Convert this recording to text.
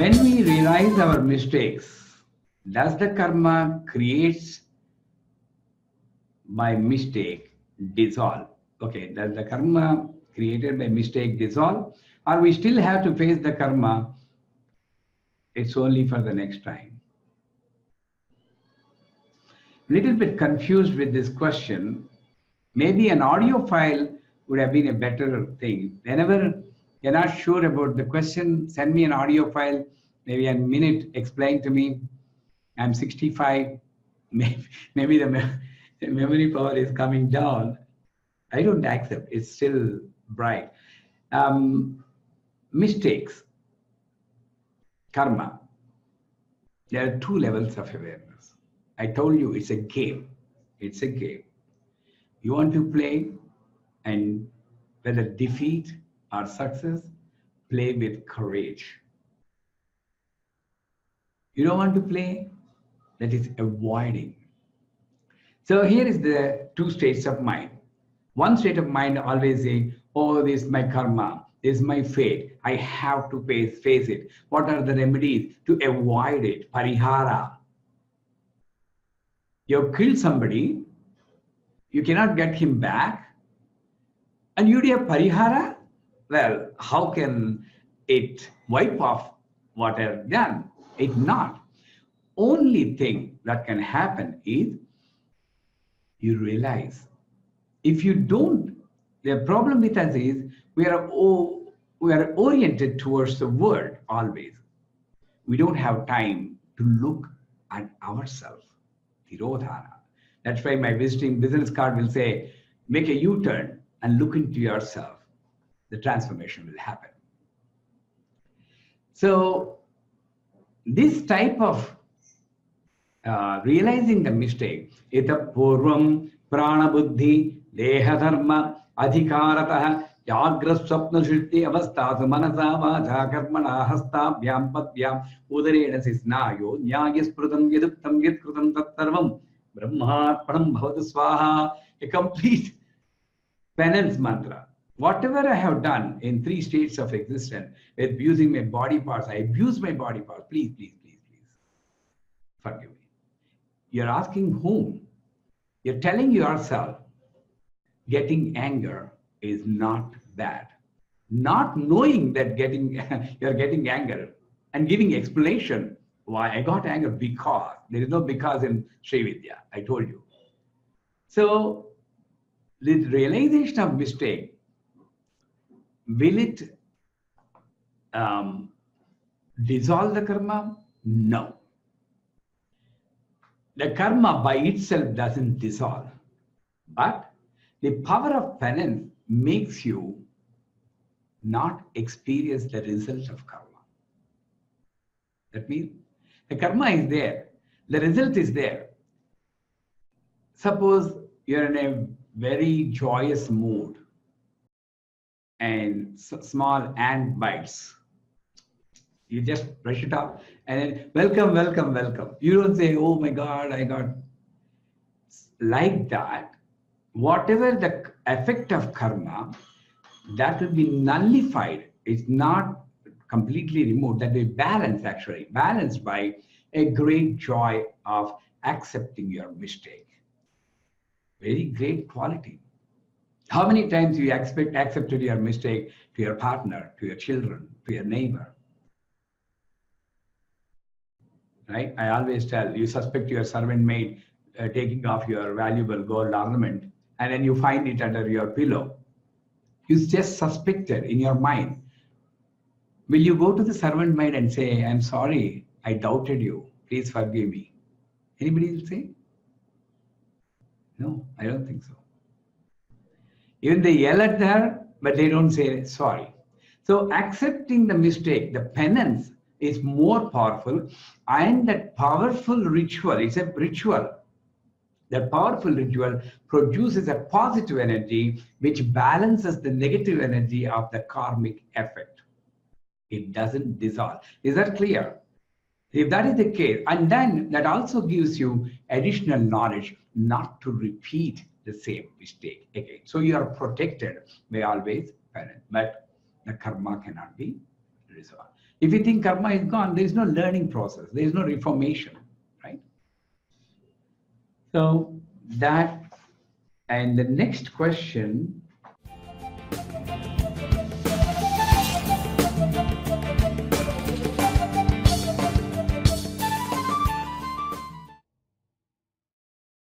When we realize our mistakes, does the karma creates by mistake dissolve? Okay, does the karma created by mistake dissolve, or we still have to face the karma? It's only for the next time. Little bit confused with this question. Maybe an audio file would have been a better thing. Whenever you're not sure about the question, send me an audio file, maybe a minute, explain to me. I'm 65, maybe the memory power is coming down. I don't accept, it's still bright. Mistakes, karma. There are two levels of awareness. I told you it's a game. It's a game. You want to play, and whether defeat or success, play with courage. You don't want to play, that is avoiding. So here is the two states of mind. One state of mind always saying, oh, this is my karma, this is my fate, I have to face it. What are the remedies to avoid it? Parihara. You've killed somebody, you cannot get him back, and you do a parihara? Well, how can it wipe off what I've done? It not. Only thing that can happen is you realize. If you don't, the problem with us is we are oriented towards the world always. We don't have time to look at ourselves. Tirodhana. That's why my visiting business card will say, make a U-turn and look into yourself. The transformation will happen. So this type of realizing the mistake, ita purvam prana buddhi, deha dharma, adhikarataha, yagra swapna shritti avastasa manasa vaja karmana hasta vyam patyam udarena sisnayo nyayas prudam yaduptam yatkrutam tattarvam brahmatpanam bhavata swaha. A complete penance mantra. Whatever I have done in three states of existence, abusing my body parts, I abuse my body parts. Please, please, please, please, forgive me. You're asking whom? You're telling yourself, getting anger is not bad. Not knowing that you're getting anger and giving explanation why I got anger, because there is no because in Shri Vidya. I told you. So the realization of mistake, will it dissolve the karma? No. The karma by itself doesn't dissolve, but the power of penance makes you not experience the result of karma. That means the karma is there, the result is there. Suppose you're in a very joyous mood, and small ant bites. You just brush it off and then welcome, welcome, welcome. You don't say, oh my God, I got like that. Whatever the effect of karma, that will be nullified. It's not completely removed. That will be balanced, actually. Balanced by a great joy of accepting your mistake. Very great quality. How many times you accepted your mistake to your partner, to your children, to your neighbor? Right? I always tell, you suspect your servant maid taking off your valuable gold ornament, and then you find it under your pillow. You just suspected in your mind. Will you go to the servant maid and say, I'm sorry, I doubted you, please forgive me? Anybody will say? No, I don't think so. Even they yell at her, but they don't say sorry. So accepting the mistake, the penance, is more powerful, and that powerful ritual, it's a ritual. That powerful ritual produces a positive energy which balances the negative energy of the karmic effect. It doesn't dissolve. Is that clear? If that is the case, and then that also gives you additional knowledge not to repeat the same mistake again. So you are protected by always parent, but the karma cannot be resolved. If you think karma is gone, there is no learning process, there is no reformation, right? So that, and the next question